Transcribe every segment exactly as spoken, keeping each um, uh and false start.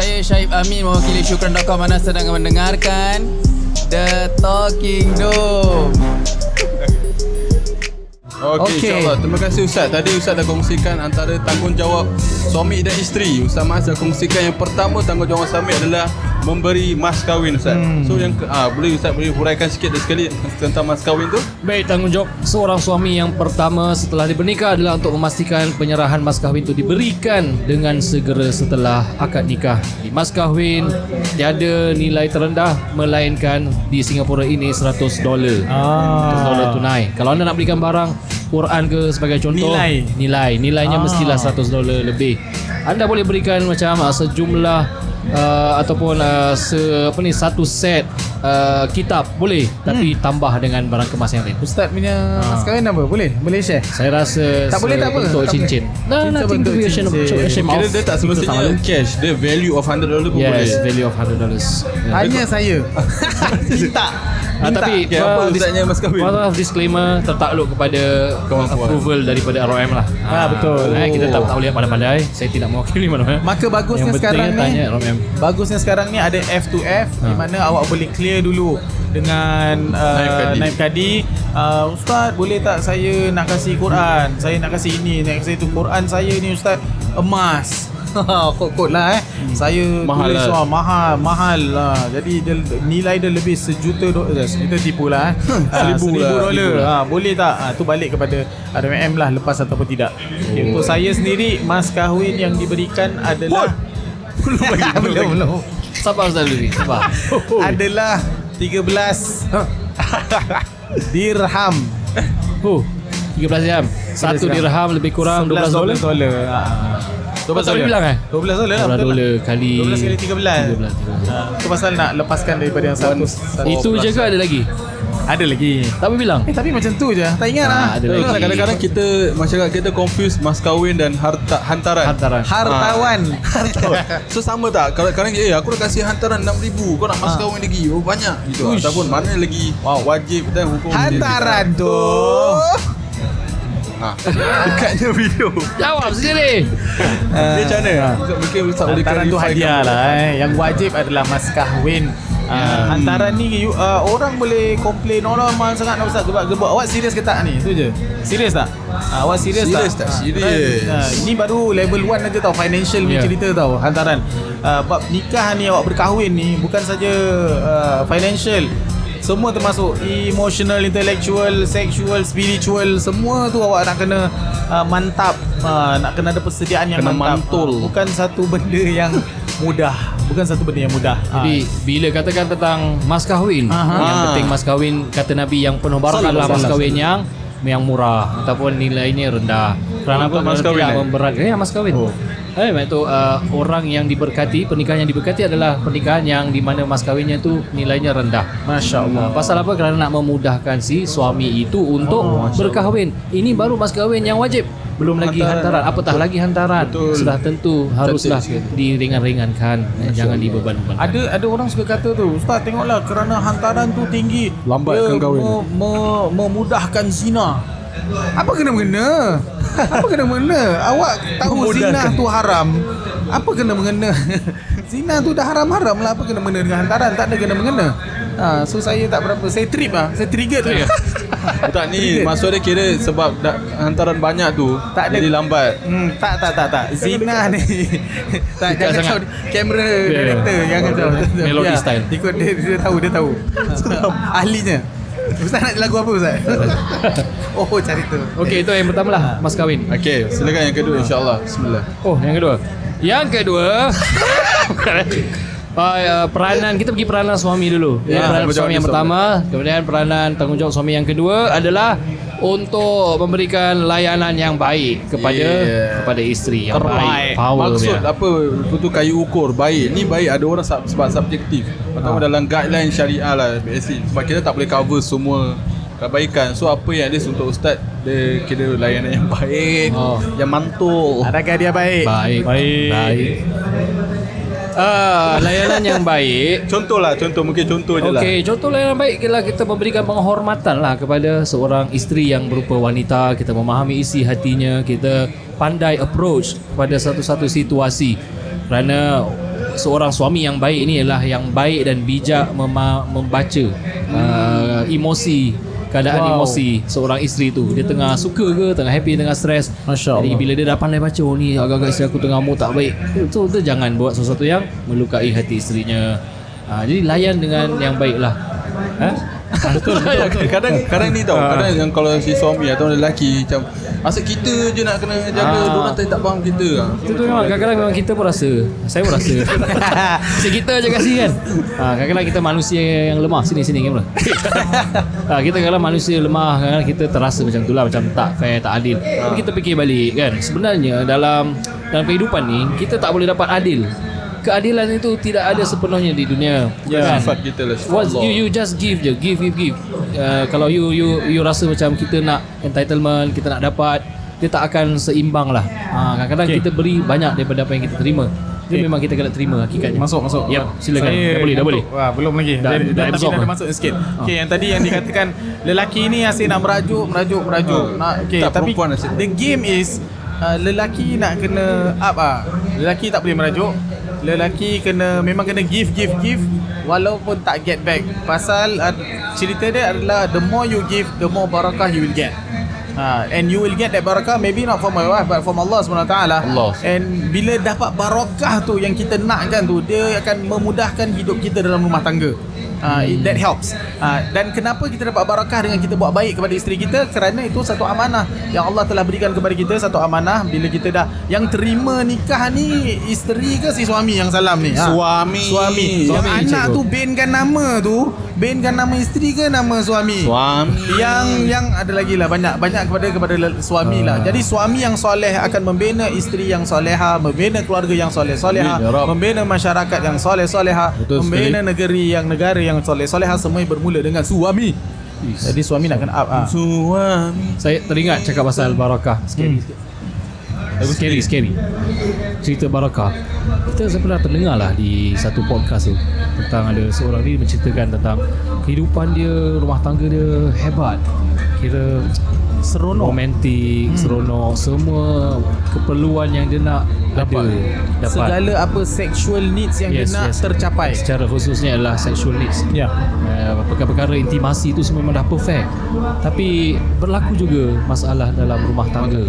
Saya Syaib Amin mewakili syukran dot com mana sedang mendengarkan The Talking Dome. Okey, okay. InsyaAllah. Terima kasih Ustaz. Tadi Ustaz dah kongsikan antara tanggungjawab suami dan isteri. Ustaz Mahas dah kongsikan yang pertama tanggungjawab suami adalah memberi mas kahwin Ustaz. Hmm. So yang ah boleh Ustaz boleh huraikan sikit dan sekali tentang mas kahwin tu? Baik, tanggungjawab seorang suami yang pertama setelah dibernikah adalah untuk memastikan penyerahan mas kahwin itu diberikan dengan segera setelah akad nikah. Di mas kahwin tiada nilai terendah melainkan di Singapura ini seratus dolar. Ah. seratus dolar tunai. Kalau anda nak belikan barang Quran ke sebagai contoh, nilai nilai nilainya ah. mestilah seratus dolar lebih. Anda boleh berikan macam uh, sejumlah uh, ataupun uh, se, apa ni satu set uh, kitab boleh, tapi hmm. tambah dengan barang kemas yang lain. Ustaz punya ah. sekarang apa? Boleh? Boleh share? Saya rasa tak se- boleh tak apa untuk cincin. Nah, nothing to be ashamed of. Dia tak semestinya cash, dia value of one hundred dollars pun boleh. Yes, value of one hundred dollars. Hanya saya. Minta Ah, tapi okay, apa ustaznya mas kahwin? Maaf, disclaimer tertakluk kepada Kemampuan. approval daripada R M M lah. Ha, ah, betul. Oh. Kita tak, tak boleh pandai-pandai. Saya tidak mewakili mana-mana. Maka bagusnya sekarang ni bagusnya sekarang ni ada F to F ha. di mana awak boleh clear dulu dengan uh, Naib Kadi. Uh, Ustaz, boleh tak saya nak kasih Quran? Saya nak kasih ini, nak kasih itu. Quran saya ni Ustaz emas. Kot-kot lah eh hmm. Saya mahal tulis lah. Mahal Mahal lah. Jadi dia, nilai dia lebih sejuta do- Sejuta tipu lah eh. ha, Seribu lah. dolar ha, boleh tak? Ha, tu balik kepada R M M lah, lepas ataupun tidak. oh. Okay, untuk saya sendiri mas kahwin yang diberikan adalah Belum lagi Belum Belum Sabar Ustaz Lutfi Sabar adalah tiga belas dirham. Oh, tiga belas dirham. Satu dirham lebih kurang dua belas dolar. dua belas dolar ha. dua belas dolar bilang eh? dua belas dolar lah. dua belas dolar kali dua belas kali tiga belas. Ah, tu pasal nak lepaskan daripada yang satu. Itu je ke ada lagi? Ada lagi. Tak bilang. Eh, tapi macam tu je. Tak ingat ah. lah. Kadang-kadang kita masyarakat kita confuse mas kahwin dan harta hantaran. Hantaran. Hartawan. Hartawan. So sama tak? Kadang-kadang eh aku dah kasih hantaran enam ribu, kau nak mas kahwin lagi. Oh banyak gitu. Uish. Ataupun mana lagi? Wow, wajib dan hukum hantaran tu. Ha. Dekatnya video. Jawab sendiri. uh, Dia macam mana? Mungkin Ustaz boleh clarify lah, eh. Yang wajib adalah mas kahwin. uh, Hantaran ni you, uh, orang boleh komplain normal sangat Ustaz gebak-gebak. Awak serius ke tak ni? Itu je. Serius tak? Uh, awak serius tak? Serius tak? Serius uh, Ini baru level one aja tau. Financial punya yeah. cerita tau. Hantaran uh, bab nikah ni, awak berkahwin ni bukan saja uh, financial, semua termasuk emotional, intellectual, sexual, spiritual. Semua tu awak nak kena uh, mantap. uh, Nak kena ada persediaan yang kena mantap mantul. Bukan satu benda yang mudah. Bukan satu benda yang mudah. Jadi ha. bila katakan tentang mas kahwin, Aha. yang penting mas kahwin, kata Nabi yang penuh barakah adalah mas kahwin yang yang murah ataupun nilainya rendah. Kerana apa? Mas kahwin memberatkan. Ya, mas kahwin. Oh. Eh, itu uh, orang yang diberkati, pernikahan yang diberkati adalah pernikahan yang di mana mas kahwinnya tu nilainya rendah. Masya-Allah. Uh, pasal apa? Kerana nak memudahkan si suami itu untuk oh, berkahwin. Ini baru mas kahwin yang wajib. Belum lagi hantaran, hantaran. apatah lagi hantaran. Betul. Sudah tentu haruslah diringan-ringankan, jangan dibeban-beban. Ada ada orang suka kata tu, Ustaz tengoklah kerana hantaran tu tinggi lambatkan kahwin, me, me, memudahkan zina. Apa kena-mengena? Apa kena-mengena? Awak tahu zina tu haram. Apa kena-mengena? Zina tu dah haram-haram lah, apa kena-mengena dengan hantaran? Tak ada kena-mengena. Ha, so saya tak berapa, saya trip lah, saya trigger tu. Tak ni, maksud dia kira sebab dah, hantaran banyak tu tak ada, jadi lambat. Hmm, tak, tak, tak, tak. Zina ni tak, jangan kacau kamera, director, jangan kacau. Melody style. Ikut dia, dia tahu, dia tahu. Ahlinya. Ustaz nak lagu apa Ustaz? Oh, cari tu. Okey, itu yang pertama lah, mas kahwin. Okey, silakan yang kedua insyaAllah. Bismillah. Oh, yang kedua. Yang kedua Uh, peranan, kita pergi peranan suami dulu. yeah, Peranan suami yang pertama, kemudian peranan tanggungjawab suami yang kedua adalah untuk memberikan layanan yang baik kepada yeah. kepada isteri yang terbaik. Baik power. Maksud dia. Apa itu kayu ukur baik ni baik, ada orang sub, sebab subjektif pertama ha. dalam guideline syariah lah B S I, sebab kita tak boleh cover semua kebaikan. So apa yang ada untuk Ustaz, dia kira layanan yang baik, oh. yang mantul. Adakah dia baik? Baik Baik, baik. Ah, layanan yang baik. Contohlah, contoh mungkin contoh je lah. Okey, contoh layanan baik ialah kita memberikan penghormatan lah kepada seorang isteri yang berupa wanita. Kita memahami isi hatinya, kita pandai approach pada satu-satu situasi. Kerana seorang suami yang baik ni ialah yang baik dan bijak mema- membaca uh, emosi, keadaan wow. emosi seorang isteri tu. Dia tengah suka ke, tengah happy, tengah stres. Jadi bila dia dah pandai baca, oh ni agak-agak isteri aku tengah mood tak baik, so dia jangan buat sesuatu yang melukai hati isterinya. Ha, jadi layan dengan yang baiklah. Ha? Betul, betul, betul. Kadang kadang ni tau, kadang yang kalau si suami atau lelaki macam asyik kita je nak kena jaga, ha. Diorang tak faham kita. Itu tu memang kadang-kadang memang kita pun rasa. Saya pun rasa. Asyik kita je kasi kan. Ha, kadang-kadang kita manusia yang lemah. Sini sini kamera. Ha, kita kadang-kadang manusia lemah, kadang-kadang kita terasa macam itulah, macam tak fair, tak adil. Ha. Kita fikir balik kan. Sebenarnya dalam dalam kehidupan ni kita tak boleh dapat adil. Keadilan itu tidak ada sepenuhnya di dunia. Ya, sifat kita lah. You you just give je, give give give. Uh, kalau you you you rasa macam kita nak entitlement, kita nak dapat, dia tak akan seimbang lah. Uh, kadang-kadang okay. kita beri banyak daripada apa yang kita terima. Jadi okay. memang kita kena terima hakikatnya. Masuk masuk. Ya, silakan. Saya dah boleh dah boleh. Wah, belum lagi. Dah, dah, dah, dah, dah masuk sikit. Uh. Okey, yang tadi yang dikatakan lelaki ni asyik nak merajuk, merajuk, merajuk. Uh. Nak okey, tapi the game is uh, lelaki nak kena up ah. Lelaki tak boleh merajuk. Lelaki kena memang kena give give give walaupun tak get back. Pasal uh, cerita dia adalah the more you give, the more barakah you will get. Uh, and you will get that barakah maybe not from my wife but from Allah subhanahu wa taala. And bila dapat barakah tu yang kita nakkan tu, dia akan memudahkan hidup kita dalam rumah tangga. Uh, it, that helps. Uh, dan kenapa kita dapat barakah dengan kita buat baik kepada isteri kita? Kerana itu satu amanah yang Allah telah berikan kepada kita, satu amanah. Bila kita dah yang terima nikah ni, isteri ke si suami yang salam ni? Ha? Suami. Suami. Yang suami, anak cikgu. Tu benkan nama tu, benkan nama isteri ke nama suami? Suami. Yang yang ada lagi lah banyak banyak kepada kepada suami uh. lah. Jadi suami yang soleh akan membina isteri yang soleha, membina keluarga yang soleh soleha, membina masyarakat yang soleh soleha, membina negeri yang negara yang soleh-soleha, semua bermula dengan suami. Yes. Jadi suami nak kena up ah. Suami. Saya teringat cakap pasal barakah. Scary. Hmm. Scary, scary. Cerita barakah. Kita pernah terdengar lah di satu podcast tu tentang ada seorang ni menceritakan tentang kehidupan dia, rumah tangga dia hebat. Kira seronok, romantik, hmm. seronok, semua keperluan yang dia nak dapat, ada, dapat. Segala apa sexual needs yang yes, dia nak yes. tercapai. Secara khususnya adalah sexual needs. Ya. Yeah. Uh, perkara-perkara intimasi itu semua memang dah perfect. Tapi berlaku juga masalah dalam rumah tangga.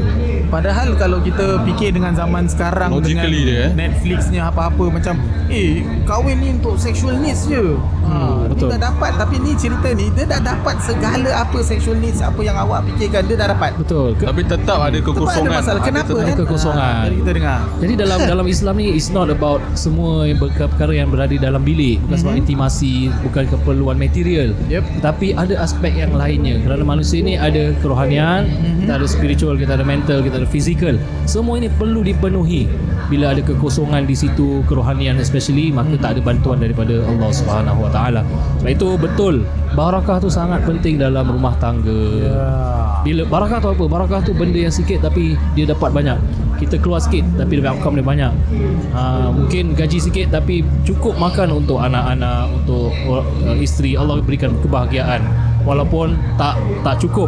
Padahal kalau kita fikir dengan zaman sekarang, logically dengan dia, eh? Netflixnya apa-apa macam, eh kahwin ni untuk sexual needs je. Hmm, ha, betul. Dia dah dapat, tapi ni cerita ni dia dah dapat segala apa sexual needs apa yang awak fikirkan. Dia dah dapat. Betul. Ke- Tapi tetap ada kekosongan. Tetap ada masalah. Kenapa ada kan? Kekosongan. Ha, jadi kita dengar. Jadi dalam dalam Islam ni it's not about semua perkara yang berada dalam bilik, bukan mm-hmm. sebab intimasi, bukan keperluan material. Yep. Tapi ada aspek yang lainnya. Kerana manusia ni ada kerohanian, mm-hmm. kita ada spiritual, kita ada mental, kita ada fizikal. Semua ini perlu dipenuhi. Bila ada kekosongan di situ, kerohanian especially, maka mm-hmm. tak ada bantuan daripada Allah Subhanahu Wa Taala. Sebab itu betul, barakah tu sangat penting dalam rumah tangga. Yeah. Bila barakah tu apa? Barakah tu benda yang sikit tapi dia dapat banyak. Kita keluar sikit tapi dapat outcome dia banyak. Ha, mungkin gaji sikit tapi cukup makan untuk anak-anak, untuk uh, isteri. Allah berikan kebahagiaan walaupun tak tak cukup.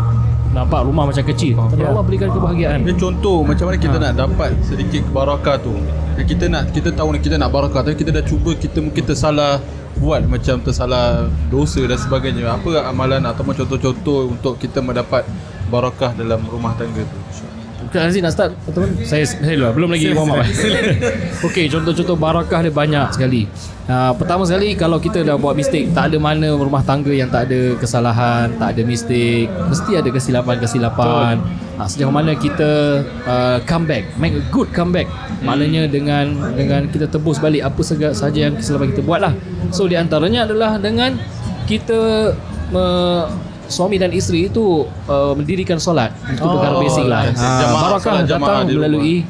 Nampak rumah macam kecil, tapi Allah berikan kebahagiaan. Dia contoh macam mana kita ha. Nak dapat sedikit barakah tu. Kita nak, kita tahu kita nak barakah tapi kita dah cuba, kita mungkin tersalah buat, macam tersalah dosa dan sebagainya. Apa amalan ataupun contoh-contoh untuk kita mendapat barakah dalam rumah tangga tu? Ustaz Aziz nak start teman? Saya, saya dulu, belum lagi Muhammad. Okey, contoh-contoh barakah dia banyak sekali. Uh, pertama sekali, kalau kita dah buat mistake, tak ada mana rumah tangga yang tak ada kesalahan, tak ada mistake. Mesti ada kesilapan-kesilapan. Uh, sejauh mana kita uh, come back, make a good comeback. Hmm. Maknanya dengan dengan kita tebus balik apa sahaja yang kesilapan kita buat lah. So di antaranya adalah dengan kita me- suami dan isteri itu uh, mendirikan solat. Itu oh, perkara basic lah. Jemaah, barakah datang melalui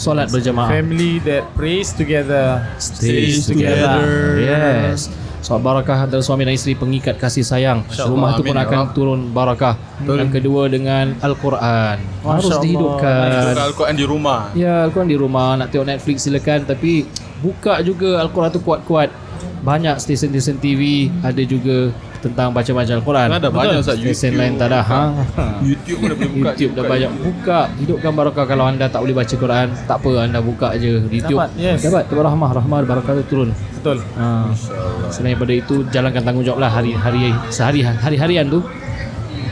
solat berjemaah. Family that prays together stays together. Yes. So barakah antara suami dan isteri, pengikat kasih sayang. Masya rumah Allah, tu pun amin, akan Allah. Turun barakah. Betul. Yang kedua dengan Al-Quran. Masya harus Allah. Dihidupkan. Masya Al-Quran di rumah. Ya, Al-Quran di rumah. Nak tengok Netflix silakan, tapi buka juga Al-Quran tu kuat-kuat. Banyak stesen-stesen T V, ada juga tentang baca-baca Al-Quran. Kan ada banyak Ustaz, YouTube lain tak ada. Ha? YouTube pun dah boleh buka. YouTube dah banyak buka. Hidupkan barakah. Kalau anda tak boleh baca Quran, tak apa, anda buka je YouTube. Dapat, yes. Dapat rahmah, rahmah barakah tu turun. Betul. Ha. Selain daripada itu, jalankan tanggungjawablah hari-hari sehari hari-harian tu.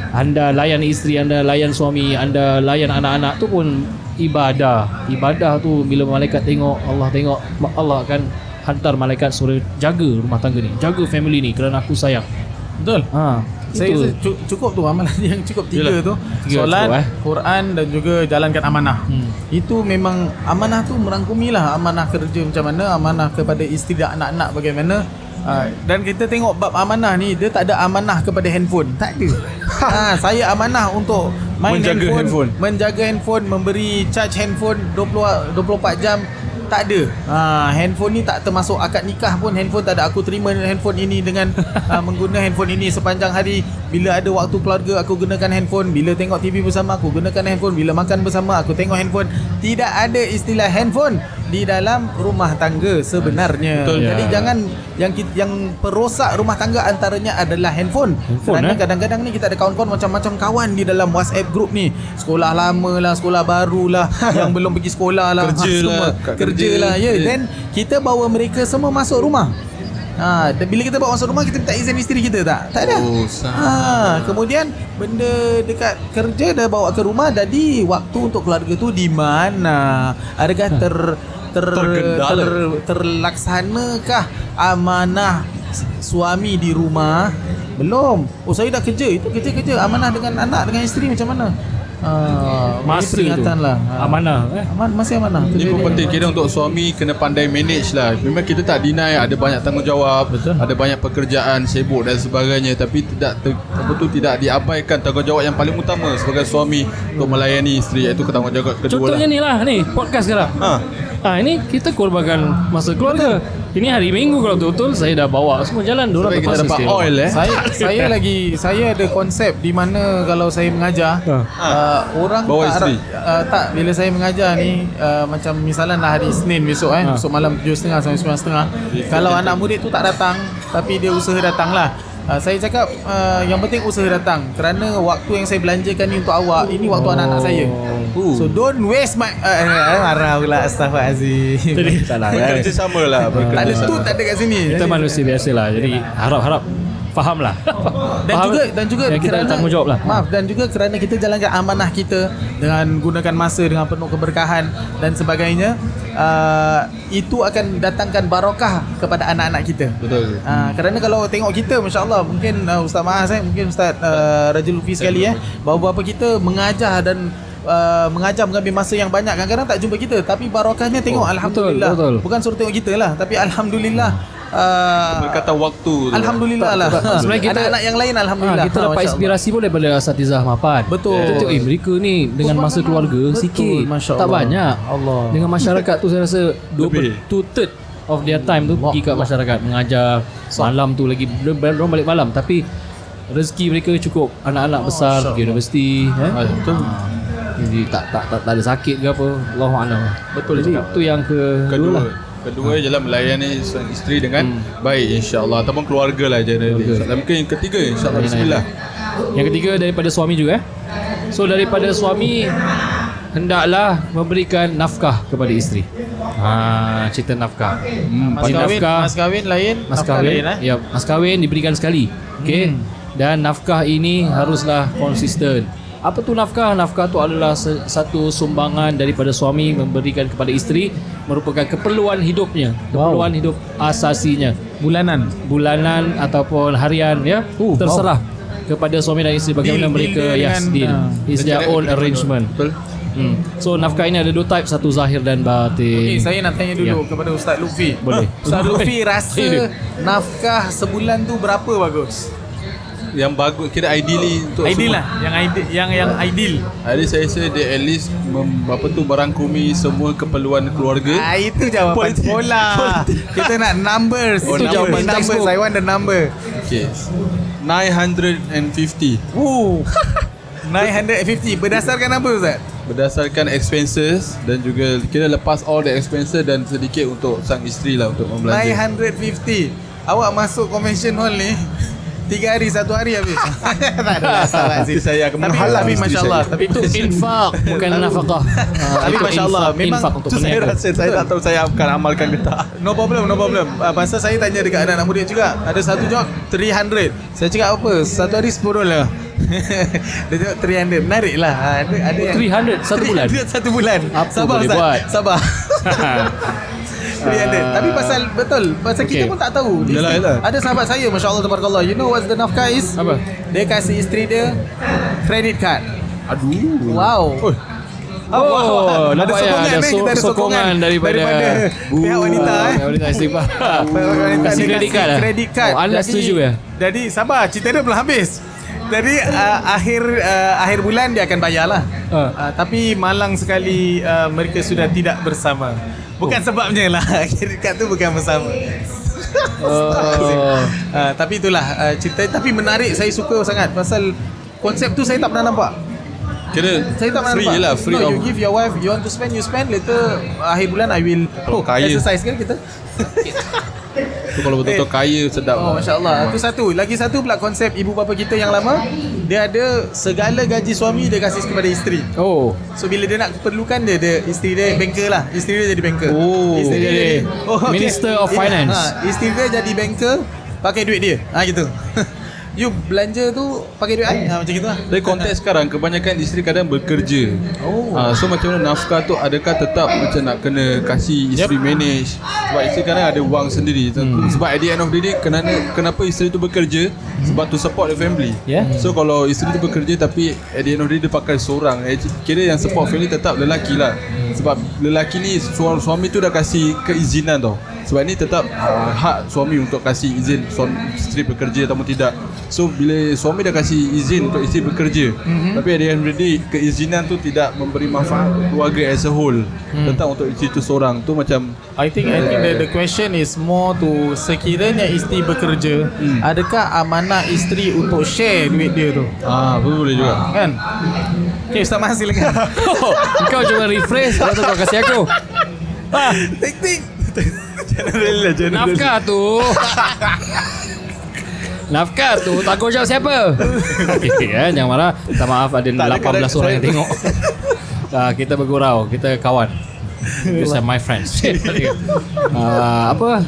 Anda layan isteri anda, layan suami anda, layan anak-anak tu pun ibadah. Ibadah tu bila malaikat tengok, Allah tengok, Allah akan hantar malaikat suruh jaga rumah tangga ni, jaga family ni kerana aku sayang. Betul. Ha, saya itu. Cukup tu amalan yang cukup tiga. Yalah, tu solat, eh? Quran dan juga jalankan amanah. Hmm. Itu memang amanah tu merangkumilah amanah kerja macam mana, amanah kepada isteri dan anak-anak bagaimana. Ha, dan kita tengok bab amanah ni, dia tak ada amanah kepada handphone, tak ada. Ha, saya amanah untuk main menjaga handphone, handphone, menjaga handphone, memberi charge handphone dua puluh, dua puluh empat jam, tak ada. Ha, handphone ni tak termasuk akad nikah pun handphone tak ada. Aku terima handphone ini dengan uh, mengguna handphone ini sepanjang hari. Bila ada waktu keluarga aku gunakan handphone, bila tengok T V bersama aku gunakan handphone, bila makan bersama aku tengok handphone. Tidak ada istilah handphone di dalam rumah tangga sebenarnya. Betul, jadi ya. Jangan yang yang perosak rumah tangga antaranya adalah handphone. handphone Kerana eh? kadang-kadang ni kita ada kawan-kawan macam-macam kawan di dalam WhatsApp group ni. Sekolah lama lah, sekolah baru lah, yang belum pergi sekolah lah, kerja ha, semua lah, kerja lah. Ya, yeah. Then kita bawa mereka semua masuk rumah. Ha, bila kita bawa masuk rumah, kita minta izin isteri kita tak? Tak ada. Oh, ha, kemudian benda dekat kerja dah bawa ke rumah. Jadi waktu untuk keluarga tu di mana? Adakah ter, ter, ter, terlaksanakah amanah suami di rumah? Belum. Oh, saya dah kerja. Itu kerja-kerja. Amanah dengan anak, dengan isteri macam mana? Uh, masa tu lah. uh, amanah eh? Aman, masih amanah tu. Ini pun penting. Kira untuk suami kena pandai manage lah. Memang kita tak deny ada banyak tanggungjawab. Betul. Ada banyak pekerjaan, sibuk dan sebagainya. Tapi tidak ter, apa tu, tidak diabaikan tanggungjawab yang paling utama sebagai suami untuk melayani isteri, iaitu tanggungjawab kedua. Contohnya lah. ni lah ni podcast sekarang. Ha. ha Ini kita korbankan masa keluarga. Ini hari Minggu kalau betul-betul saya dah bawa semua jalan. Dorang kita dapat oil eh. Saya, saya lagi saya ada konsep di mana kalau saya mengajar ha. uh, orang bawa tak, uh, tak bila saya mengajar ni uh, macam misalnya hari Isnin besok eh ha. besok malam tujuh tiga puluh sampai sembilan tiga puluh. Kalau anak murid tu tak datang tapi dia usaha datanglah. Uh, saya cakap uh, yang penting usaha datang kerana waktu yang saya belanjakan ni untuk awak, ini waktu oh. anak-anak saya. Uh. So don't waste my marah pula astaghfirullahalazim. Jadi salah. Bekerja samalah. Tak ada tu tak ada kat sini. Kita manusia biasalah. Jadi harap-harap fahamlah. Dan faham juga dan juga kita kerana tanggungjawablah. Maaf, dan juga kerana kita jalankan amanah kita dengan gunakan masa dengan penuh keberkahan dan sebagainya, uh, itu akan datangkan barakah kepada anak-anak kita. Betul. Uh, kerana kalau tengok kita masya-Allah, mungkin uh, Ustaz Mahas eh, mungkin Ustaz uh, Raja Lutfi sekali eh, bapa-bapa kita mengajar dan Uh, mengajar mengambil masa yang banyak. Kadang-kadang tak jumpa kita, tapi barakahnya tengok oh, alhamdulillah. Betul, betul. Bukan suruh tengok kita lah, tapi alhamdulillah uh, berkata waktu alhamdulillah tak, lah tak, tak. Sebenarnya kita, anak-anak yang lain alhamdulillah ha, kita dapat ha, inspirasi pun daripada asatizah mapan. Betul. Kita tengok eh, mereka ni dengan masa keluarga betul, sikit tak banyak Allah. Dengan masyaraker tu saya rasa two third of their time tu pergi kat masyarakat mengajar. Malam tu lagi dorang balik malam, tapi rezeki mereka cukup. Anak-anak besar pergi universiti. Betul. Jadi tak, tak tak tak ada sakit ke apa. Allahu a'lam. Betul. Jadi itu yang ke kedua lah. Kedua ialah melayani isteri dengan hmm. baik insya-Allah, ataupun keluarga lah jadi. Mungkin yang ketiga insya-Allah bismillah. Yang ketiga daripada suami juga eh. So daripada suami, hendaklah memberikan nafkah kepada isteri. Ha, cerita nafkah. Hmm, mas kahwin, mas kahwin lain, mas kahwin eh. Ya, mas kahwin diberikan sekali. Okey. Hmm. Dan nafkah ini haruslah konsisten. Apa tu nafkah? Nafkah tu adalah satu sumbangan daripada suami memberikan kepada isteri, merupakan keperluan hidupnya, keperluan wow. hidup asasinya. Bulanan, bulanan ataupun harian ya, uh, terserah wow. kepada suami dan isteri bagaimana deal, mereka yes deal. It's their own arrangement. Betul. Hmm. So nafkah ini ada dua type, satu zahir dan batin. Okey, saya nak tanya dulu ya. kepada Ustaz Lutfi. Boleh. Ustaz Lutfi rasa nafkah sebulan tu berapa bagus? Yang bagus kira ideally untuk ideal lah yang ideal yang yang ideal. Jadi saya saya dia at least mem, apa tu merangkumi semua keperluan keluarga. Ah itu jawapan bola. Kita nak numbers. Oh, itu jawapan number. I want the number. Okay. nine hundred fifty. Woo. nine hundred fifty berdasarkan apa Ustaz? Berdasarkan expenses dan juga kira lepas all the expenses dan sedikit untuk sang isteri lah untuk membelanja. nine hundred fifty. Awak masuk convention hall ni Tiga hari, satu hari habis. Tak ada masalah sih. Saya akan menghalang. Tapi Masya Allah, tapi itu infak, bukan nafkah. Tapi Masya Allah, memang saya rasa, saya tak tahu saya akan amalkan ke tak. No problem, no problem. Pasal saya tanya dekat anak-anak murid juga, ada satu job three hundred. Saya cakap apa, satu hari sepuluh lah. Dia tengok three hundred. Menarik lah. Ada, ada yang three hundred satu bulan. Satu bulan. Apa sabar, boleh Ustaz, buat sabar. three hundred. uh, Tapi pasal betul, pasal okay, kita pun tak tahu. Yalah, yalah. Ada sahabat saya, Masya Allah Tabarakallah. You know what's the nafkah is? Apa? Dia kasih isteri dia credit card. Aduh. Wow. Oh. Oh, oh, ada sokongan, ada, so, kita ada sokongan, sokongan daripada, daripada uh, pihak wanita eh. Pihak wanita istighfar. Kasih credit card. Credit card. Oh, anda setuju ya? Jadi sabar, cerita dia belum habis. Jadi uh, akhir uh, akhir bulan dia akan bayarlah. Uh. Uh, tapi malang sekali uh, mereka sudah tidak bersama. Bukan oh, sebabnya lah. Credit card tu bukan bersama. Oh. uh, tapi itulah uh, cerita. Tapi menarik, saya suka sangat pasal konsep tu saya tak pernah nampak. Kira saya tak pernah free nampak. Lah, free no, you give your wife, you want to spend, you spend. Later akhir bulan I will oh, exercise kan kita. So, kalau betul-betul eh, kaya sedap. Oh, Masya Allah. Itu satu. Lagi satu pula konsep ibu bapa kita yang lama, dia ada segala gaji suami dia kasih kepada isteri. Oh. So bila dia nak perlukan dia, dia isteri dia banker lah. Isteri dia jadi banker. Oh. Isteri dia jadi oh, okay, Minister of Finance. Ha, isteri dia jadi banker pakai duit dia. Ha gitu. You belanja tu pakai duit ai. Ha, macam gitulah. Tapi konteks sekarang kebanyakan isteri kadang bekerja. Oh. Ha, so macam mana nafkah tu, adakah tetap macam nak kena kasih isteri yep, manage? Sebab isteri kadang ada wang sendiri. Hmm. Sebab at the end of the day kenapa kenapa isteri tu bekerja? Sebab to support the family. Yeah. So kalau isteri tu bekerja tapi at the end of the day dia pakai seorang, kira yang support family tetap lelaki lah. Sebab lelaki ni su- suami tu dah kasih keizinan tau. Sebab ni tetap uh, hak suami untuk kasih izin suami, isteri bekerja atau tidak. So bila suami dah kasih izin untuk isteri bekerja, mm-hmm, tapi ada yang ready, keizinan tu tidak memberi manfaat keluarga as a whole, mm, tentang untuk isteri tu seorang tu macam I think I think the, the question is more to sekiranya isteri bekerja, mm, adakah amanah isteri untuk share duit dia tu? Ah, boleh juga kan? Okay, Ustaz Mahas silakan. Oh, kau cuma rephrase, lepas tu kau kasih aku. Ah, tik-tik General, general. Nafkah tu Nafkah tu tanggung jawab siapa? Okay, eh, jangan marah. Minta maaf ada tak lapan belas orang yang tengok. uh, Kita bergurau, kita kawan. Just like my friends. uh, Apa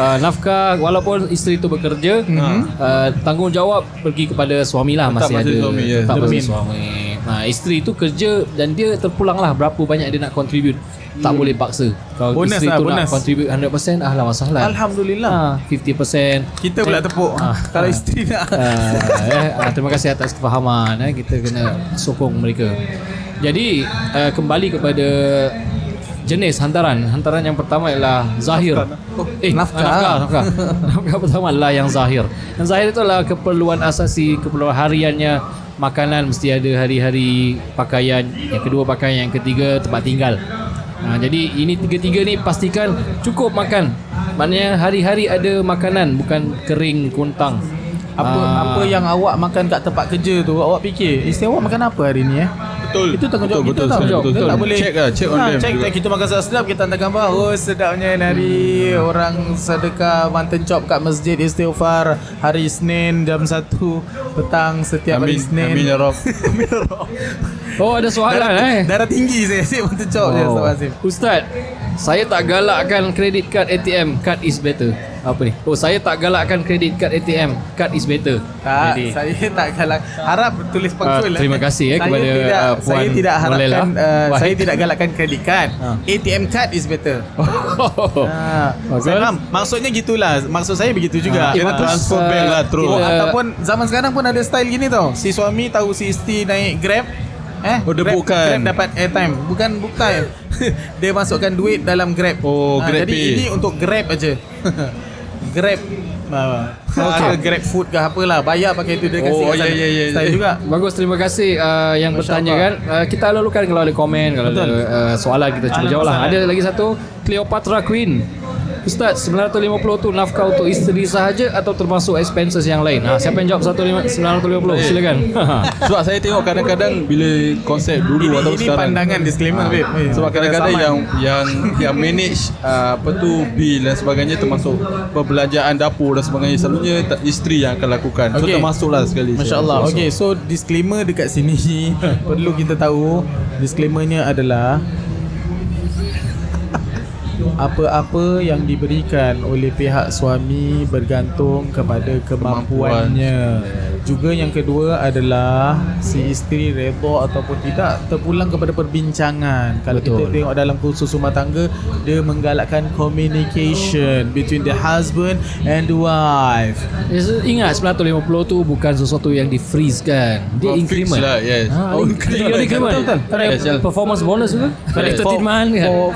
uh, nafkah walaupun isteri tu bekerja, mm-hmm, uh, tanggungjawab pergi kepada suamilah. Masih ada suami, yeah, tetap masih suami. Nah, isteri tu kerja dan dia terpulanglah berapa banyak dia nak contribute. Tak boleh paksa. Kalau bonus isteri lah, tu bonus nak contribute one hundred percent, ahlan wa sahlan. Alhamdulillah. Ha, fifty percent kita pula tepuk. Ha, kalau ha, isteri nak. Ha, eh, ha, terima kasih atas kefahaman. Eh. Kita kena sokong mereka. Jadi uh, kembali kepada jenis hantaran. Hantaran yang pertama ialah zahir. Nafkah. Eh, nafkah. Nafkah, nafkah. Nafkah pertama adalah yang zahir. Yang zahir itu adalah keperluan asasi, keperluan hariannya. Makanan mesti ada hari-hari, pakaian, yang kedua pakaian, yang ketiga tempat tinggal. Ha, jadi ini tiga-tiga ni pastikan cukup makan. Maknanya hari-hari ada makanan, bukan kering kontang. Apa ha, apa yang awak makan kat tempat kerja tu, awak fikir, isteri awak makan apa hari ni eh? Betul. Itu tanggungjawab kita tau. Betul, betul, tak boleh check lah, check on them. Check kita makan sedap, kita hantar gambar. Oh, sedapnya hari hmm. orang sedekah mutton chop kat Masjid Istighfar hari Isnin jam satu petang setiap amin, hari Isnin. Amin ya Rabb. Amin ya Rabb. Oh, ada soalan darah, eh. Darah tinggi saya asyik mutton chop oh. je Ustaz Hasif. Ustaz, saya tak galakkan credit card A T M. Card is better. Apa ni? Oh, saya tak galakkan credit card A T M. Card is better. Tak, jadi, saya tak galak. Harap tulis pengsul. Uh, terima kasih eh, kepada tidak, uh, Puan. Saya tidak harapkan uh, saya tidak galakkan credit card. Uh. A T M card is better. Oh. Uh, okay. Saya faham. Maksudnya gitulah. Maksud saya begitu juga. Kira uh, transfer bank lah terus. Kita, ataupun zaman sekarang pun ada style gini tau. Si suami tahu si isteri naik Grab. Eh, oh, Grab, bukan. Grab dapat airtime. Bukan book time. Dia masukkan duit dalam Grab. Oh, ha, Grab jadi pay. Ini untuk Grab aja. Grab uh, okay. Grab food ke apalah, bayar pakai itu dia kasi. Oh, ya, ya, ya, saya juga. Bagus, terima kasih uh, yang Masya bertanya Allah. Kan uh, kita lalukan kalau ada komen, kalau ada uh, soalan kita cuba jawab lah. Ada lagi satu, Cleopatra Queen. Ustaz, sembilan ratus lima puluh tu nafkah untuk isteri sahaja atau termasuk expenses yang lain? Ha, siapa yang jawab sembilan ratus lima puluh? Silakan. Sebab saya tengok kadang-kadang bila konsep dulu ini, atau ini sekarang, ini pandangan disclaimer ha, babe. Sebab kadang-kadang yang yang yang manage uh, apa tu bil dan sebagainya, termasuk perbelanjaan dapur dan sebagainya, selalunya isteri yang akan lakukan. So okay, termasuklah sekali. Masya-Allah. Okey, so disclaimer dekat sini perlu kita tahu, disclaimer-nya adalah apa-apa yang diberikan oleh pihak suami bergantung kepada kemampuannya. Juga yang kedua adalah si isteri redha ataupun tidak, terpulang kepada perbincangan. Kalau betul, kita tengok dalam kursus rumah tangga, dia menggalakkan communication between the husband and the wife. Ingat sembilan ratus lima puluh tu bukan sesuatu yang di-freeze kan, dia oh, increment lah, yes. ha, oh, dia increment. Performance bonus ke? For,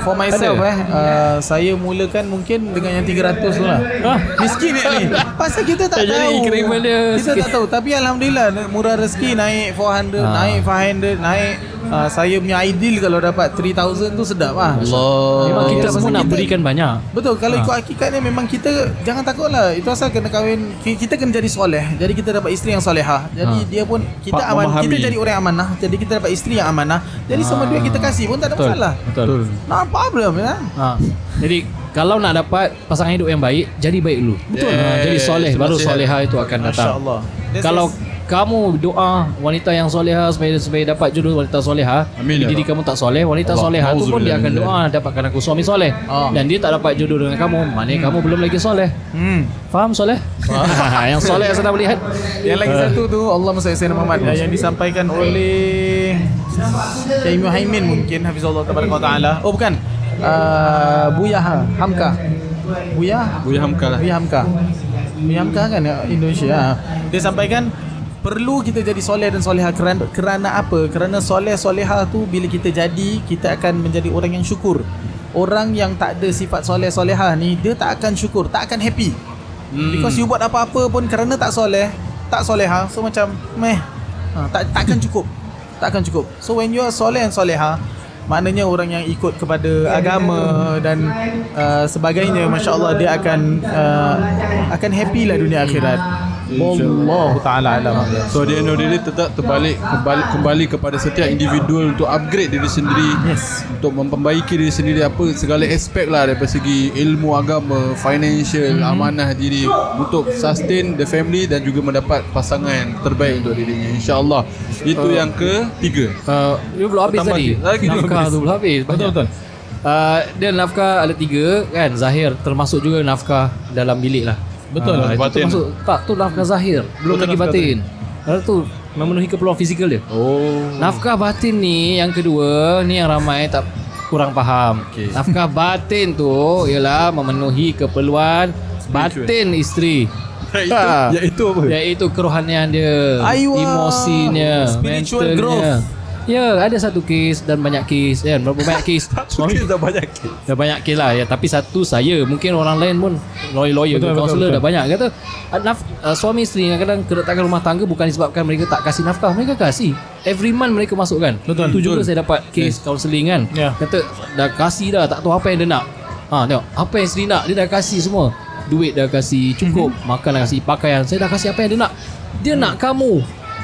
for myself eh uh, Uh, saya mulakan mungkin dengan yang tiga ratus lah. Huh? Miskin ni. Pasal kita tak tahu. Kita tak tahu. Tapi alhamdulillah murah rezeki, naik four hundred, ha. naik five hundred, naik uh, saya punya ideal kalau dapat three thousand tu sedap lah. Allah. Memang kita semua nak berikan banyak. Betul. Kalau ha. ikut hakikat ni memang kita jangan takut lah. Itu asal kena kahwin, kita kena jadi soleh. Jadi kita dapat isteri yang solehah. Jadi ha. dia pun kita Pak aman, memahami. Kita jadi orang amanah. Jadi kita dapat isteri yang amanah. Jadi ha. semua duit kita kasih pun tak ada betul, masalah. Betul. No problem ya. Ha. Jadi kalau nak dapat pasangan hidup yang baik, jadi baik dulu. Betul. Yeah, ha, jadi soleh, baru solehah itu akan datang. Masya-Allah. Kalau is... kamu doa wanita yang solehah supaya, supaya dapat jodoh wanita solehah, bila diri kamu tak soleh, wanita solehah tu pun dia akan doa dapatkan aku suami soleh. Ah. Dan dia tak dapat jodoh dengan kamu, maknanya hmm. kamu belum lagi soleh. Hmm. Faham soleh? Ah. Yang soleh saya tak melihat. Yang lagi satu tu Allah Masya Allah Muhammad yang disampaikan oleh Syekh Muhaimin mungkin hafizallahu taala. Oh bukan. Uh, Buya Hamka Buya Buya Hamka lah. Buya Hamka Buya Hamka kan Indonesia. Dia sampaikan perlu kita jadi soleh dan soleha. Kerana, kerana apa? Kerana soleh soleha tu bila kita jadi, kita akan menjadi orang yang syukur. Orang yang tak ada sifat soleh soleha ni, dia tak akan syukur, tak akan happy. hmm. Because you buat apa-apa pun kerana tak soleh, tak soleha, so macam meh, ha, tak, takkan cukup, takkan cukup. So when you are soleh and soleha, maknanya orang yang ikut kepada agama dan uh, sebagainya, Masya Allah, dia akan uh, akan happy lah dunia akhirat. Wallahu ta'ala alam. So dia no diri tetap terbalik kembali, kembali kepada setiap individu untuk upgrade diri sendiri, yes. Untuk memperbaiki diri sendiri, apa segala aspek lah, dari segi ilmu, agama, financial, mm-hmm. amanah diri, untuk sustain the family dan juga mendapat pasangan terbaik untuk dirinya, insyaAllah. Itu uh, yang ketiga. uh, You belum habis tadi nafkah tu, belum habis. Betul-betul. uh, Dia nafkah ada tiga kan, zahir termasuk juga nafkah dalam bilik lah. Betul ha, lah itu masuk, tak tu nafkah zahir, belum betul lagi batin. Lalu tu memenuhi keperluan fizikal dia. Oh. Nafkah batin ni yang kedua, ni yang ramai tak kurang faham. Okay. Nafkah batin tu ialah memenuhi keperluan batin isteri. Iaitu, ha. iaitu apa? Iaitu kerohanian dia, Aywa. emosinya, spiritual mentalnya. Growth. Ya, ada satu kes dan banyak kes kan. Berapa banyak kes? Satu kes dah banyak kes. Dah banyak kes lah ya. Tapi satu saya, mungkin orang lain pun lawyer-lawyer, kaunselor dah banyak kata naf- uh, suami isteri kadang-kadang keretakan rumah tangga bukan disebabkan mereka tak kasih nafkah. Mereka kasih. Every month mereka masukkan. Betul. Itu juga saya dapat kes kaunseling kan. Yeah. Kata dah kasih dah, tak tahu apa yang dia nak. Ha, tengok apa yang isteri nak, dia dah kasih semua. Duit dah kasih cukup, mm-hmm. makan dah kasih, pakaian saya dah kasih, apa yang dia nak. Dia hmm. nak kamu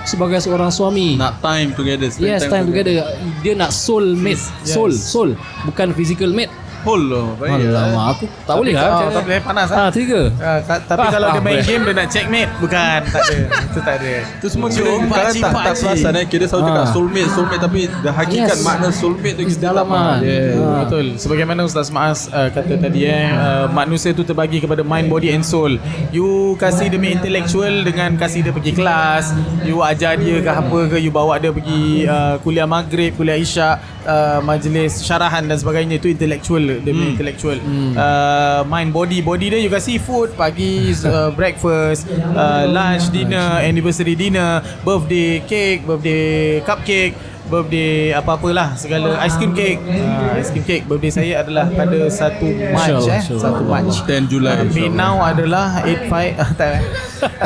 sebagai seorang suami, nak time together. Yes, time, time together. together Dia nak soul mate. yes. Soul Soul Bukan physical mate. Hello, baik. Alamak, aku tak boleh lah. Oh, tak boleh panas lah. Ha, tiga. Ha, ta- tapi ah, kalau ah, dia main game dia nak checkmate. Bukan, tak ada. Itu tak ada. Itu semua kira pakcik, tak, tak perasan eh. Kira selalu cakap soulmate, soulmate, tapi dah hakikat yes. makna soulmate tu kita dalam lah. Yeah. Ha. Betul. Sebagaimana Ustaz Maaz uh, kata tadi eh, uh, manusia tu terbagi kepada mind, body and soul. You kasih dia intellectual dengan kasih dia pergi kelas, you ajar dia ke apa ke, you bawa dia pergi uh, kuliah maghrib, kuliah isyak, uh, majlis syarahan dan sebagainya, itu intellectual. Dia punya hmm. intellectual hmm. Uh, mind, body. Body dia you kasi food, pagi uh, breakfast, uh, lunch, dinner, anniversary dinner, birthday cake, birthday cupcake, birthday apa-apalah segala aiskrim kek. Uh, aiskrim kek birthday saya adalah pada satu Mac eh. satu Mac sepuluh Julai. Uh, Minau adalah lapan lima.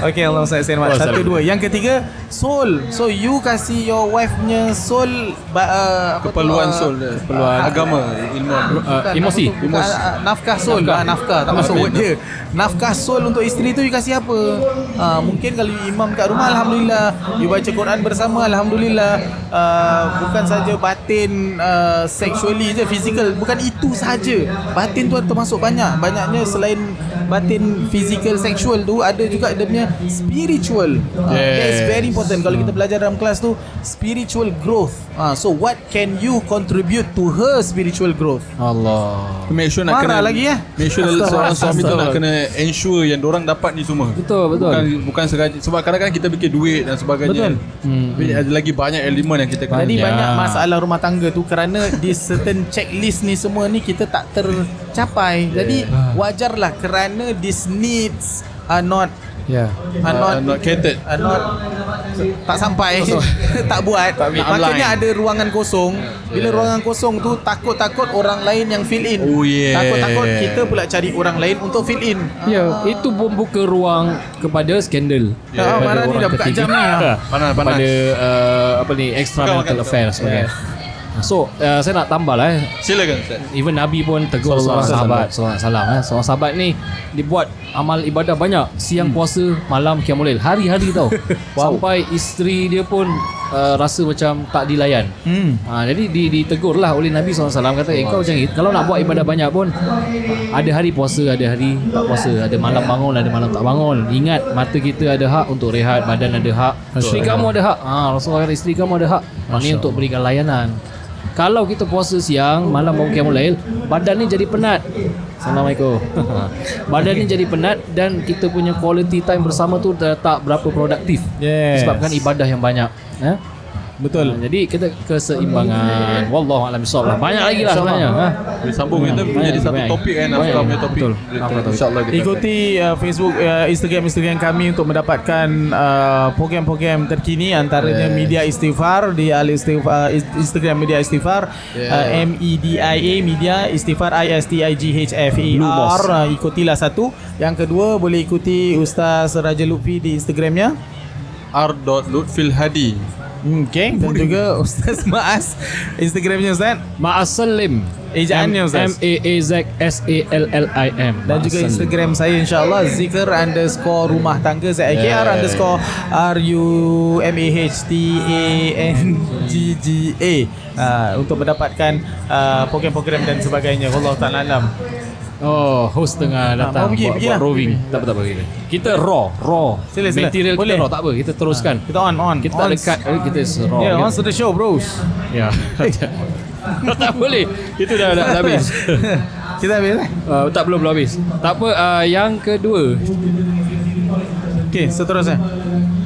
Okey, Allah saya selamat. satu dua. Yang ketiga, soul. So you kasih your wife punya soul uh, keperluan uh, soul dia, keperluan uh, agama, ilmu, uh, emosi, emosi. Uh, nafkah soul, nafkah, uh, nafkah. tak masuk word dia. Nafkah soul untuk isteri tu you kasih apa? Uh, mungkin kalau you imam kat rumah alhamdulillah, you baca Quran bersama alhamdulillah. Uh, bukan saja batin uh, sexually je, fizikal, bukan itu saja. Batin tu termasuk banyak. Banyaknya selain batin fizikal seksual tu ada juga dia punya spiritual. Uh, yes. That is very important. Kalau kita belajar dalam kelas tu spiritual growth. Uh, so what can you contribute to her spiritual growth? Allah. Make sure nak kena lagi ya. Make sure seorang suami tu nak kena ensure yang dorang dapat ni semua. Betul, betul. Bukan bukan sengaja sebab kadang-kadang kita fikir duit dan sebagainya. Betul. Hmm. Ada lagi banyak elemen yang kita kena. Jadi ya. Banyak masalah rumah tangga tu kerana di certain checklist ni semua ni kita tak tercapai. Yeah. Jadi wajarlah kerana these needs are not yeah are not, uh, not catered are not tak sampai tak buat tak maknanya ada ruangan kosong yeah. Bila ruangan kosong tu takut-takut orang lain yang fill in oh, yeah. takut-takut kita pula cari orang lain untuk fill in ya yeah. ah. Itu membuka ruang kepada skandal yeah. kepada oh, orang dah buka ketiga panas, panas. Kepada uh, apa ni extramarital affairs sebagainya yeah. So uh, saya nak tambah lah eh. Silakan Ustaz. Even Nabi pun tegur seorang sahabat, seorang salam eh. Seorang sahabat ni dia buat amal ibadah banyak, siang hmm. puasa, malam qiyamul lail, hari-hari tau. Wow. Sampai isteri dia pun uh, rasa macam tak dilayan. Hmm. Ha, jadi di, ditegurlah oleh Nabi sallallahu alaihi wasallam kata, "Eh kau macam kalau nak buat ibadah banyak pun ada hari puasa, ada hari tak puasa, ada malam bangun, ada malam tak bangun. Ingat mata kita ada hak untuk rehat, badan ada hak, isteri kamu ada hak." Ah ha, Rasulullah kata isteri kamu ada hak. Ini untuk berikan layanan. Kalau kita puasa siang, malam bangun qiyamul lail, badan ni jadi penat. Assalamualaikum. Badan ni jadi penat dan kita punya quality time bersama tu tak berapa produktif. Yes. Disebabkan ibadah yang banyak. Eh? Betul. Jadi kita keseimbangan. Wallahu a'lam bissawab lah. Banyak lagi lah sebenarnya. Ha. Boleh sambung kita menjadi satu topik kan eh, apa punya topik. Insya-Allah kita ikuti uh, Facebook, uh, Instagram, Instagram kami untuk mendapatkan uh, program-program terkini antaranya yes. Media Istighfar di Al Istighfar uh, Instagram Media Istighfar yeah. uh, M E D I A Media Istighfar I S T I G H F E R. Uh, ikutilah satu. Yang kedua boleh ikuti Ustaz Raja Lutfi di Instagramnya R.Lutfilhadi. Okay. Dan juga Ustaz Maaz Instagramnya Ustaz Maaz Salim, ejaannya Ustaz M A A Z S A L L I M. Dan juga Instagram saya insyaAllah Zikr underscore rumah tangga Z I K R underscore R U M A H T A N G G A untuk mendapatkan program-program dan sebagainya. Wallahu ta'ala alam. Oh, host tengah datang. Nah, pergi, buat, buat roving. Tak apa tak apa. Kita raw, raw. Sila, sila. Material boleh. Kita raw tak apa. Kita teruskan. Kita on on. Kita on. Dekat kita raw. Yeah, on to the show, bros. Ya. Yeah. Tak boleh. Itu dah dah, dah habis. Kita habis eh? Uh, tak belum belum habis. Tak apa, uh, yang kedua. Okey, seterusnya.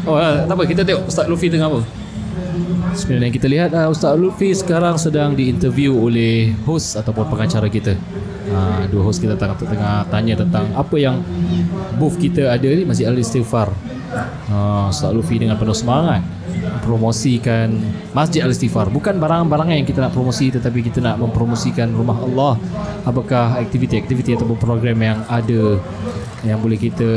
Oh, uh, tak apa. Kita tengok Ustaz Lutfi tengah apa. Sebenarnya kita lihat uh, Ustaz Lutfi sekarang sedang diinterview oleh host ataupun pengacara kita. Uh, dua host kita tengah, tengah tanya tentang apa yang booth kita ada di Masjid Al-Istighfar. uh, Ustaz Lutfi dengan penuh semangat promosikan Masjid Al-Istighfar. Bukan barang-barang yang kita nak promosi, tetapi kita nak mempromosikan rumah Allah. Apakah aktiviti-aktiviti ataupun program yang ada yang boleh kita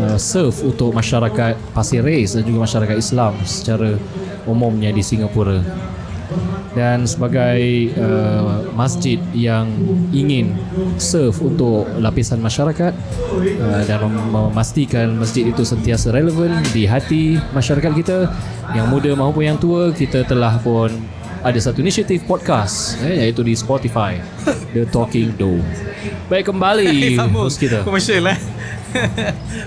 uh, serve untuk masyarakat Pasir Ris dan juga masyarakat Islam secara umumnya di Singapura. Dan sebagai uh, masjid yang ingin serve untuk lapisan masyarakat uh, dan memastikan masjid itu sentiasa relevan di hati masyarakat kita yang muda maupun yang tua, kita telah pun ada satu inisiatif podcast eh, iaitu di Spotify The Talking Dome. Baik, kembali host kita komersial eh.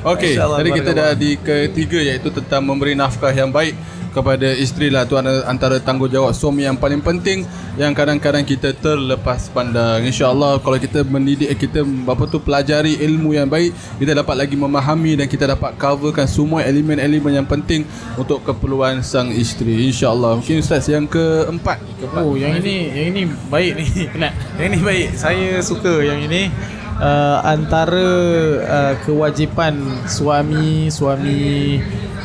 Okey, tadi kita dah di ketiga iaitu tentang memberi nafkah yang baik kepada isteri lah. Itu antara tanggungjawab suami yang paling penting yang kadang-kadang kita terlepas pandang. InsyaAllah kalau kita mendidik, kita apa tu pelajari ilmu yang baik, kita dapat lagi memahami dan kita dapat coverkan semua elemen-elemen yang penting untuk keperluan sang isteri. InsyaAllah. Mungkin Ustaz yang keempat. keempat. Oh, yang ini yang ini baik ni. Kenapa? Yang ini baik. Saya suka yang ini. Uh, antara uh, kewajipan suami suami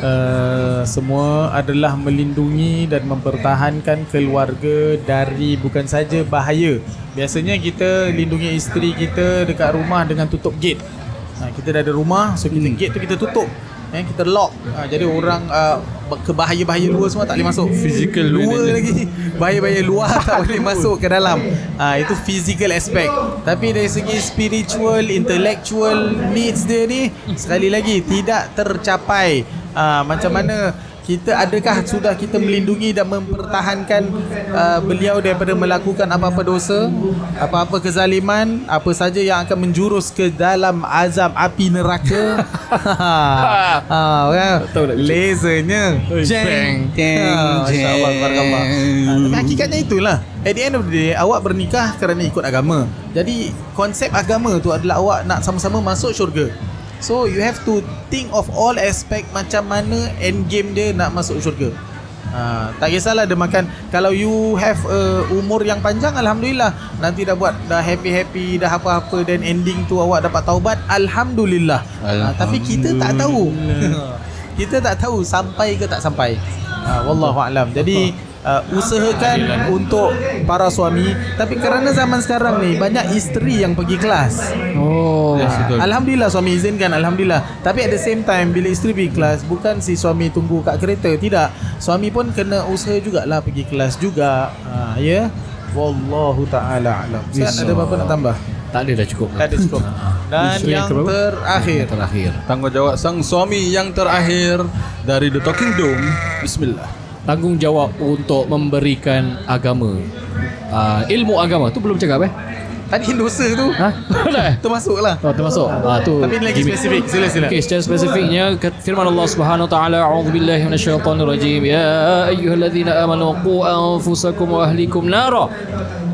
uh, semua adalah melindungi dan mempertahankan keluarga dari bukan saja bahaya. Biasanya kita lindungi isteri kita dekat rumah dengan tutup gate. Ha, kita dah ada rumah, so kita hmm. gate tu kita tutup. Eh, kita lock. Ha, jadi orang uh, kebahaya-bahaya luar semua tak boleh masuk. Physical luar lagi. Bahaya-bahaya luar tak boleh masuk ke dalam. Ha, itu physical aspect. Tapi dari segi spiritual, intellectual needs dia ni, sekali lagi tidak tercapai. Ha, macam mana kita, adakah sudah kita melindungi dan mempertahankan uh, beliau daripada melakukan apa-apa dosa, apa-apa kezaliman, apa saja yang akan menjurus ke dalam azab api neraka. Ah, kan? Lasernya jeng jeng. InsyaAllah barakallah. Hakikatnya itulah. At the end of the day, awak bernikah kerana ikut agama. Jadi konsep agama tu adalah awak nak sama-sama masuk syurga. So you have to think of all aspect, macam mana end game dia nak masuk syurga. Ha, tak kisahlah dia makan. Kalau you have uh, umur yang panjang, alhamdulillah. Nanti dah buat, dah happy-happy, dah apa-apa, dan ending tu awak dapat taubat, alhamdulillah, alhamdulillah. Ha, tapi kita tak tahu. Kita tak tahu sampai ke tak sampai. Ha, wallahualam. Jadi Uh, usahakan untuk para suami. Tapi kerana zaman sekarang ni banyak isteri yang pergi kelas. Oh, uh, alhamdulillah suami izinkan, alhamdulillah. Tapi at the same time, bila isteri pergi kelas, bukan si suami tunggu kat kereta. Tidak, suami pun kena usaha jugalah, pergi kelas juga. uh, Ya yeah. Wallahu ta'ala alam. Ustaz, ada apa-apa nak tambah? Tak ada, dah cukup. Tak ada cukup. Dan yang terakhir, yang terakhir, tanggungjawab sang suami yang terakhir dari The Talking Dome. Bismillah. Tanggungjawab untuk memberikan agama, uh, ilmu agama tu belum cakap eh? Tadi dosa tu. Ha? Termasuk lah. Oh, termasuk. Ah, tu. Tapi lagi spesifik. Sila-sila. Okey, secara spesifiknya firman Allah Subhanahu wa taala, a'udzubillahi minasyaitonir rajim. Ya ayyuhallazina amanu qu anfusakum wa ahlikum nara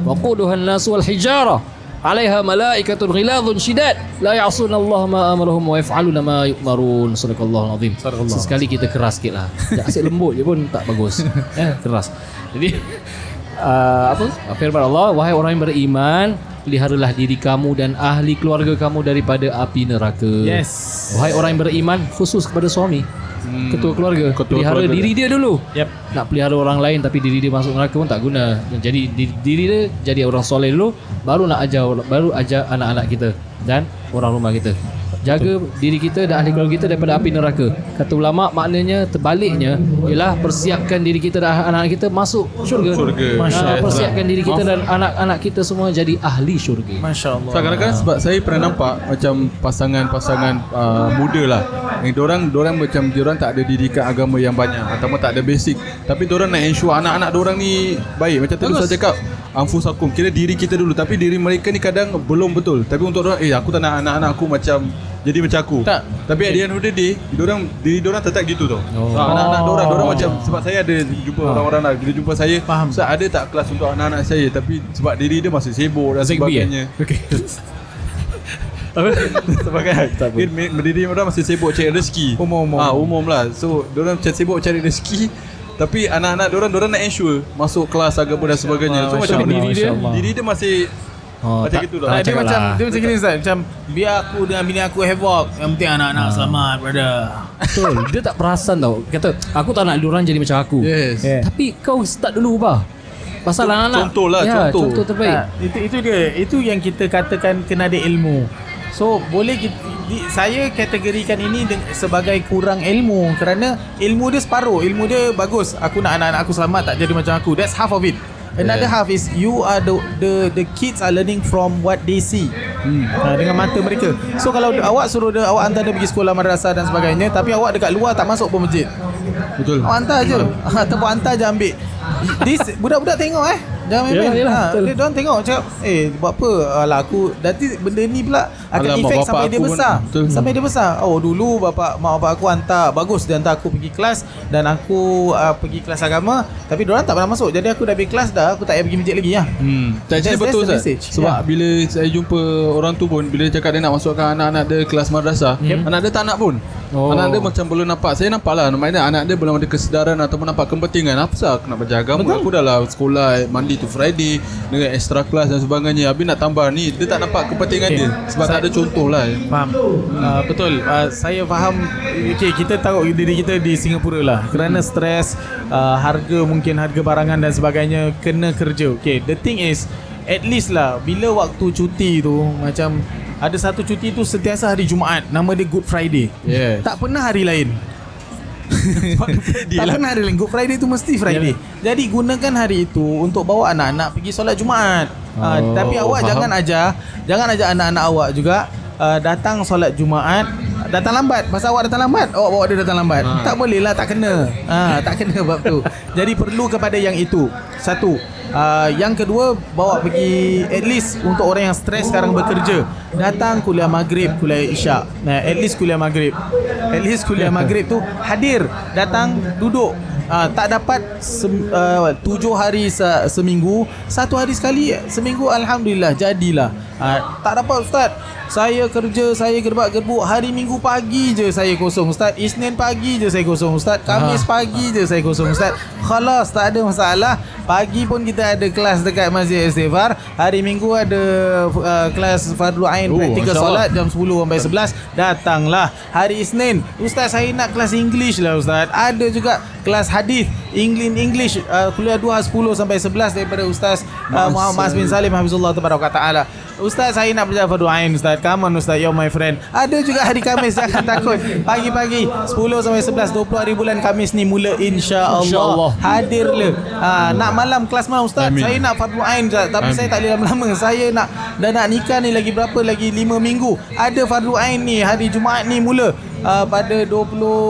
waquduha an-nas wal hijara 'alaiha malaikatun ghiladhun shidad la ya'sunallaha ma amaruhum wa yaf'aluna ma yu'marun. Sadaqallahul azim. Sesekali kita keras sikitlah. Tak asyik lembut je pun tak bagus. Eh, keras. Jadi uh, apa? Firman Allah, wahai orang yang beriman, peliharalah diri kamu dan ahli keluarga kamu daripada api neraka. Yes. Wahai orang yang beriman, khusus kepada suami, hmm. ketua keluarga, ketua pelihara keluarga diri dia dulu. Yep. Nak pelihara orang lain tapi diri dia masuk neraka pun tak guna. Jadi diri dia jadi orang soleh dulu, baru nak ajar, baru ajar anak-anak kita dan orang rumah kita. Jaga diri kita dan ahli keluarga kita daripada api neraka. Kata ulama, maknanya terbaliknya ialah persiapkan diri kita dan anak-anak kita masuk syurga. Syurga. Ha, persiapkan diri kita dan anak-anak kita semua jadi ahli syurga. Masya-Allah. So, kadang-kadang sebab saya pernah nampak macam pasangan-pasangan uh, muda lah, yang diorang diorang macam diorang tak ada didikan agama yang banyak ataupun tak ada basic, tapi diorang nak ensure anak-anak diorang ni baik. Macam terus saya cakap, anfus akum, kira diri kita dulu. Tapi diri mereka ni kadang belum betul. Tapi untuk diorang, eh aku tak nak anak-anak aku macam jadi macam aku. Tak. Tapi okay, at the end of the day, diorang, diri diorang tetap gitu tau. Oh. So, anak-anak diorang, diorang macam, sebab saya ada jumpa oh. orang-orang lah, bila jumpa saya, faham, so ada tak kelas untuk anak-anak saya, tapi sebab diri dia masih sibuk dan sebagainya. Okay. Sebagai diri diorang masih sibuk cari rezeki. Umum-umum. Ah, umum lah. So diorang macam sibuk cari rezeki, tapi anak-anak diorang, diorang nak ensure masuk kelas agama dan sebagainya. So macam diri dia, diri dia masih oh, macam tak, gitu lah. Dia macam lah, dia macam gini Ustaz, macam biar aku dengan bini aku have work, yang penting anak-anak ha. selamat, brother. Betul. Dia tak perasan tau. Kata aku tak nak diorang jadi macam aku. Yes. Yeah. Tapi kau start dulu bah. Pasal anak-anak. Contoh lah, ya, contoh. Contoh terbaik. Ha, itu itu dia. Itu yang kita katakan kena ada ilmu. So boleh kita, di, saya kategorikan ini sebagai kurang ilmu, kerana ilmu dia separuh. Ilmu dia bagus, aku nak anak-anak aku selamat, tak jadi macam aku. That's half of it. Another yeah. half is you are the, the the kids are learning from what they see, hmm. ha, dengan mata mereka. So kalau awak suruh dia, awak hantar dia pergi sekolah madrasah dan sebagainya, tapi awak dekat luar tak masuk pun masjid. Betul. Awak hantar je. Ataupun hantar je ambil. This budak-budak tengok eh. Jangan main-main. Yeah, yeah, ha, dia orang tengok cakap, "Eh, buat apa? Alah aku nanti benda ni pula akan efek sampai dia besar." Pun, sampai dia besar. Oh, dulu bapa mak bapak aku hantar, bagus dia hantar aku pergi kelas dan aku uh, pergi kelas agama, tapi dia orang tak pernah masuk. Jadi aku dah pergi kelas dah, aku tak payah pergi masjid lagi lah. Hmm. Tak jadi betul Ustaz. Sebab yeah. bila saya jumpa orang tu pun, bila cakap dia nak masukkan anak-anak dia kelas madrasah, hmm. anak dia tak nak pun. oh. Anak dia macam belum nampak. Saya nampak lah, namanya anak dia belum ada kesedaran ataupun nampak kepentingan. Apa sah aku nak belajar agama? Betul. Aku dah lah sekolah Monday to Friday dengan extra class dan sebagainya. Habis nak tambah ni, dia tak nampak kepentingan okay. dia. Sebab saya, tak ada contoh lah. Faham. uh, Betul. uh, Saya faham. Okay, kita taruh diri kita di Singapura lah. Kerana stres, uh, harga mungkin harga barangan dan sebagainya, kena kerja. Okay, the thing is, at least lah bila waktu cuti tu, macam ada satu cuti tu sentiasa hari Jumaat, nama dia Good Friday. Yes. Tak pernah hari lain. Tak pernah hari lain. Good Friday tu mesti Friday. Yeah. Jadi gunakan hari itu untuk bawa anak-anak pergi solat Jumaat. Oh, ha, tapi awak faham. jangan ajar, jangan ajar anak-anak awak juga uh, datang solat Jumaat. Datang lambat. Masa awak datang lambat, awak bawa dia datang lambat. Ha. Tak boleh lah, tak kena. Ha, tak kena bab tu. Jadi perlu kepada yang itu. Satu. Uh, yang kedua, bawa pergi at least untuk orang yang stres sekarang bekerja. Datang kuliah maghrib, kuliah isyak. Nah, at least kuliah maghrib. At least kuliah maghrib tu hadir, datang, duduk. Uh, tak dapat sem- uh, tujuh hari se- seminggu, satu hari sekali seminggu, alhamdulillah, jadilah. Uh, tak dapat ustaz, saya kerja, saya gerbak-gerbuk, hari minggu pagi je saya kosong ustaz, Isnin pagi je saya kosong ustaz, Khamis pagi je saya kosong ustaz. Khalas, tak ada masalah. Pagi pun kita ada kelas dekat Masjid Al-Istighfar. Hari minggu ada uh, kelas Fardhu Ain, oh, praktikal solat jam sepuluh sampai sebelas. Datanglah. Hari Isnin, ustaz saya nak kelas English lah ustaz. Ada juga kelas hadis, English English uh, kuliah dua sepuluh sampai sebelas daripada Ustaz uh, Muhammad Mas bin Salim hafizullah tabaraka taala. Ustaz saya nak belajar fardhu ain ustaz. Come on ustaz, yo my friend. Ada juga hari Khamis, jangan takut. Pagi-pagi sepuluh sampai sebelas, dua puluh hari bulan Khamis ni mula insya-Allah. Insya hadirlah. Ha, nak malam kelas malam ustaz. Amin. Saya nak fardhu ain ustaz, tapi Amin. saya tak boleh lama-lama. Saya nak dah nak nikah ni lagi berapa lagi lima minggu. Ada fardhu ain ni hari Jumaat ni mula. Uh, pada dua puluh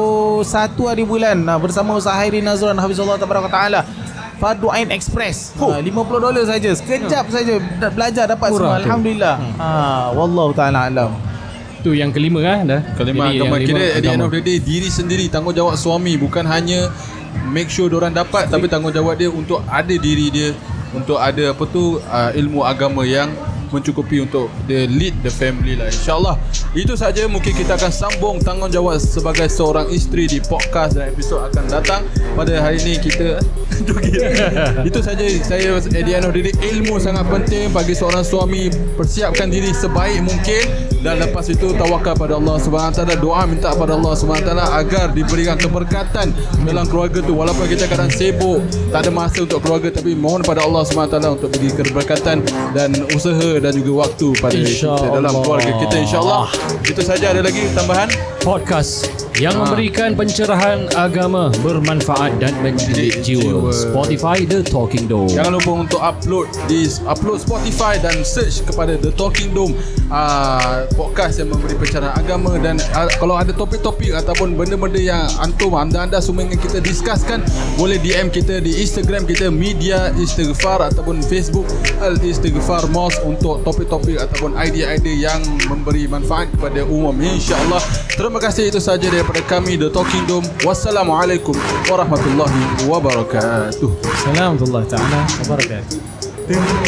satu hari bulan uh, bersama Ustaz Hairi Nazran hafizullah tabaraka taala, Fardhu Ain Express, oh. uh, lima puluh dolar saja, sekejap yeah. saja belajar dapat murah semua tu. Alhamdulillah. hmm. uh, Wallahu taala alam. Itu yang kelima kan dah. Kelima agama kita, at the end of the day, diri sendiri, tanggungjawab suami. Bukan hanya make sure diorang dapat, tapi tanggungjawab dia untuk ada diri dia, untuk ada apa tu uh, ilmu agama yang mencukupi untuk the lead the family lah, insyaAllah. Itu saja, mungkin kita akan sambung tanggungjawab sebagai seorang isteri di podcast dan episod akan datang pada hari ini kita. Itu saja saya at the end of the day, ilmu sangat penting bagi seorang suami. Persiapkan diri sebaik mungkin dan lepas itu tawakal pada Allah subhanahu wa taala, doa minta pada Allah subhanahu wa taala agar diberikan keberkatan dalam keluarga tu. Walaupun kita kadang sibuk, tak ada masa untuk keluarga, tapi mohon pada Allah subhanahu wa taala untuk beri keberkatan dan usaha dan juga waktu pada dalam keluarga kita, insyaAllah. Itu saja, ada lagi tambahan? Podcast yang ha. memberikan pencerahan agama, bermanfaat dan mendidik jiwa. Spotify The Talking Dome. Jangan lupa untuk upload di upload Spotify dan search kepada The Talking Dome, uh, podcast yang memberi pencerahan agama. Dan uh, kalau ada topik-topik ataupun benda-benda yang antum anda-anda semua ingin kita discusskan, boleh D M kita di Instagram kita, Media Istighfar, ataupun Facebook Al-Istighfar Mosque, untuk topik-topik ataupun idea-idea yang memberi manfaat kepada umum, insyaAllah. Terima kasih, itu sahaja daripada kami The Talking Dome. Wassalamualaikum warahmatullahi wabarakatuh. Assalamualaikum warahmatullahi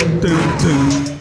wabarakatuh.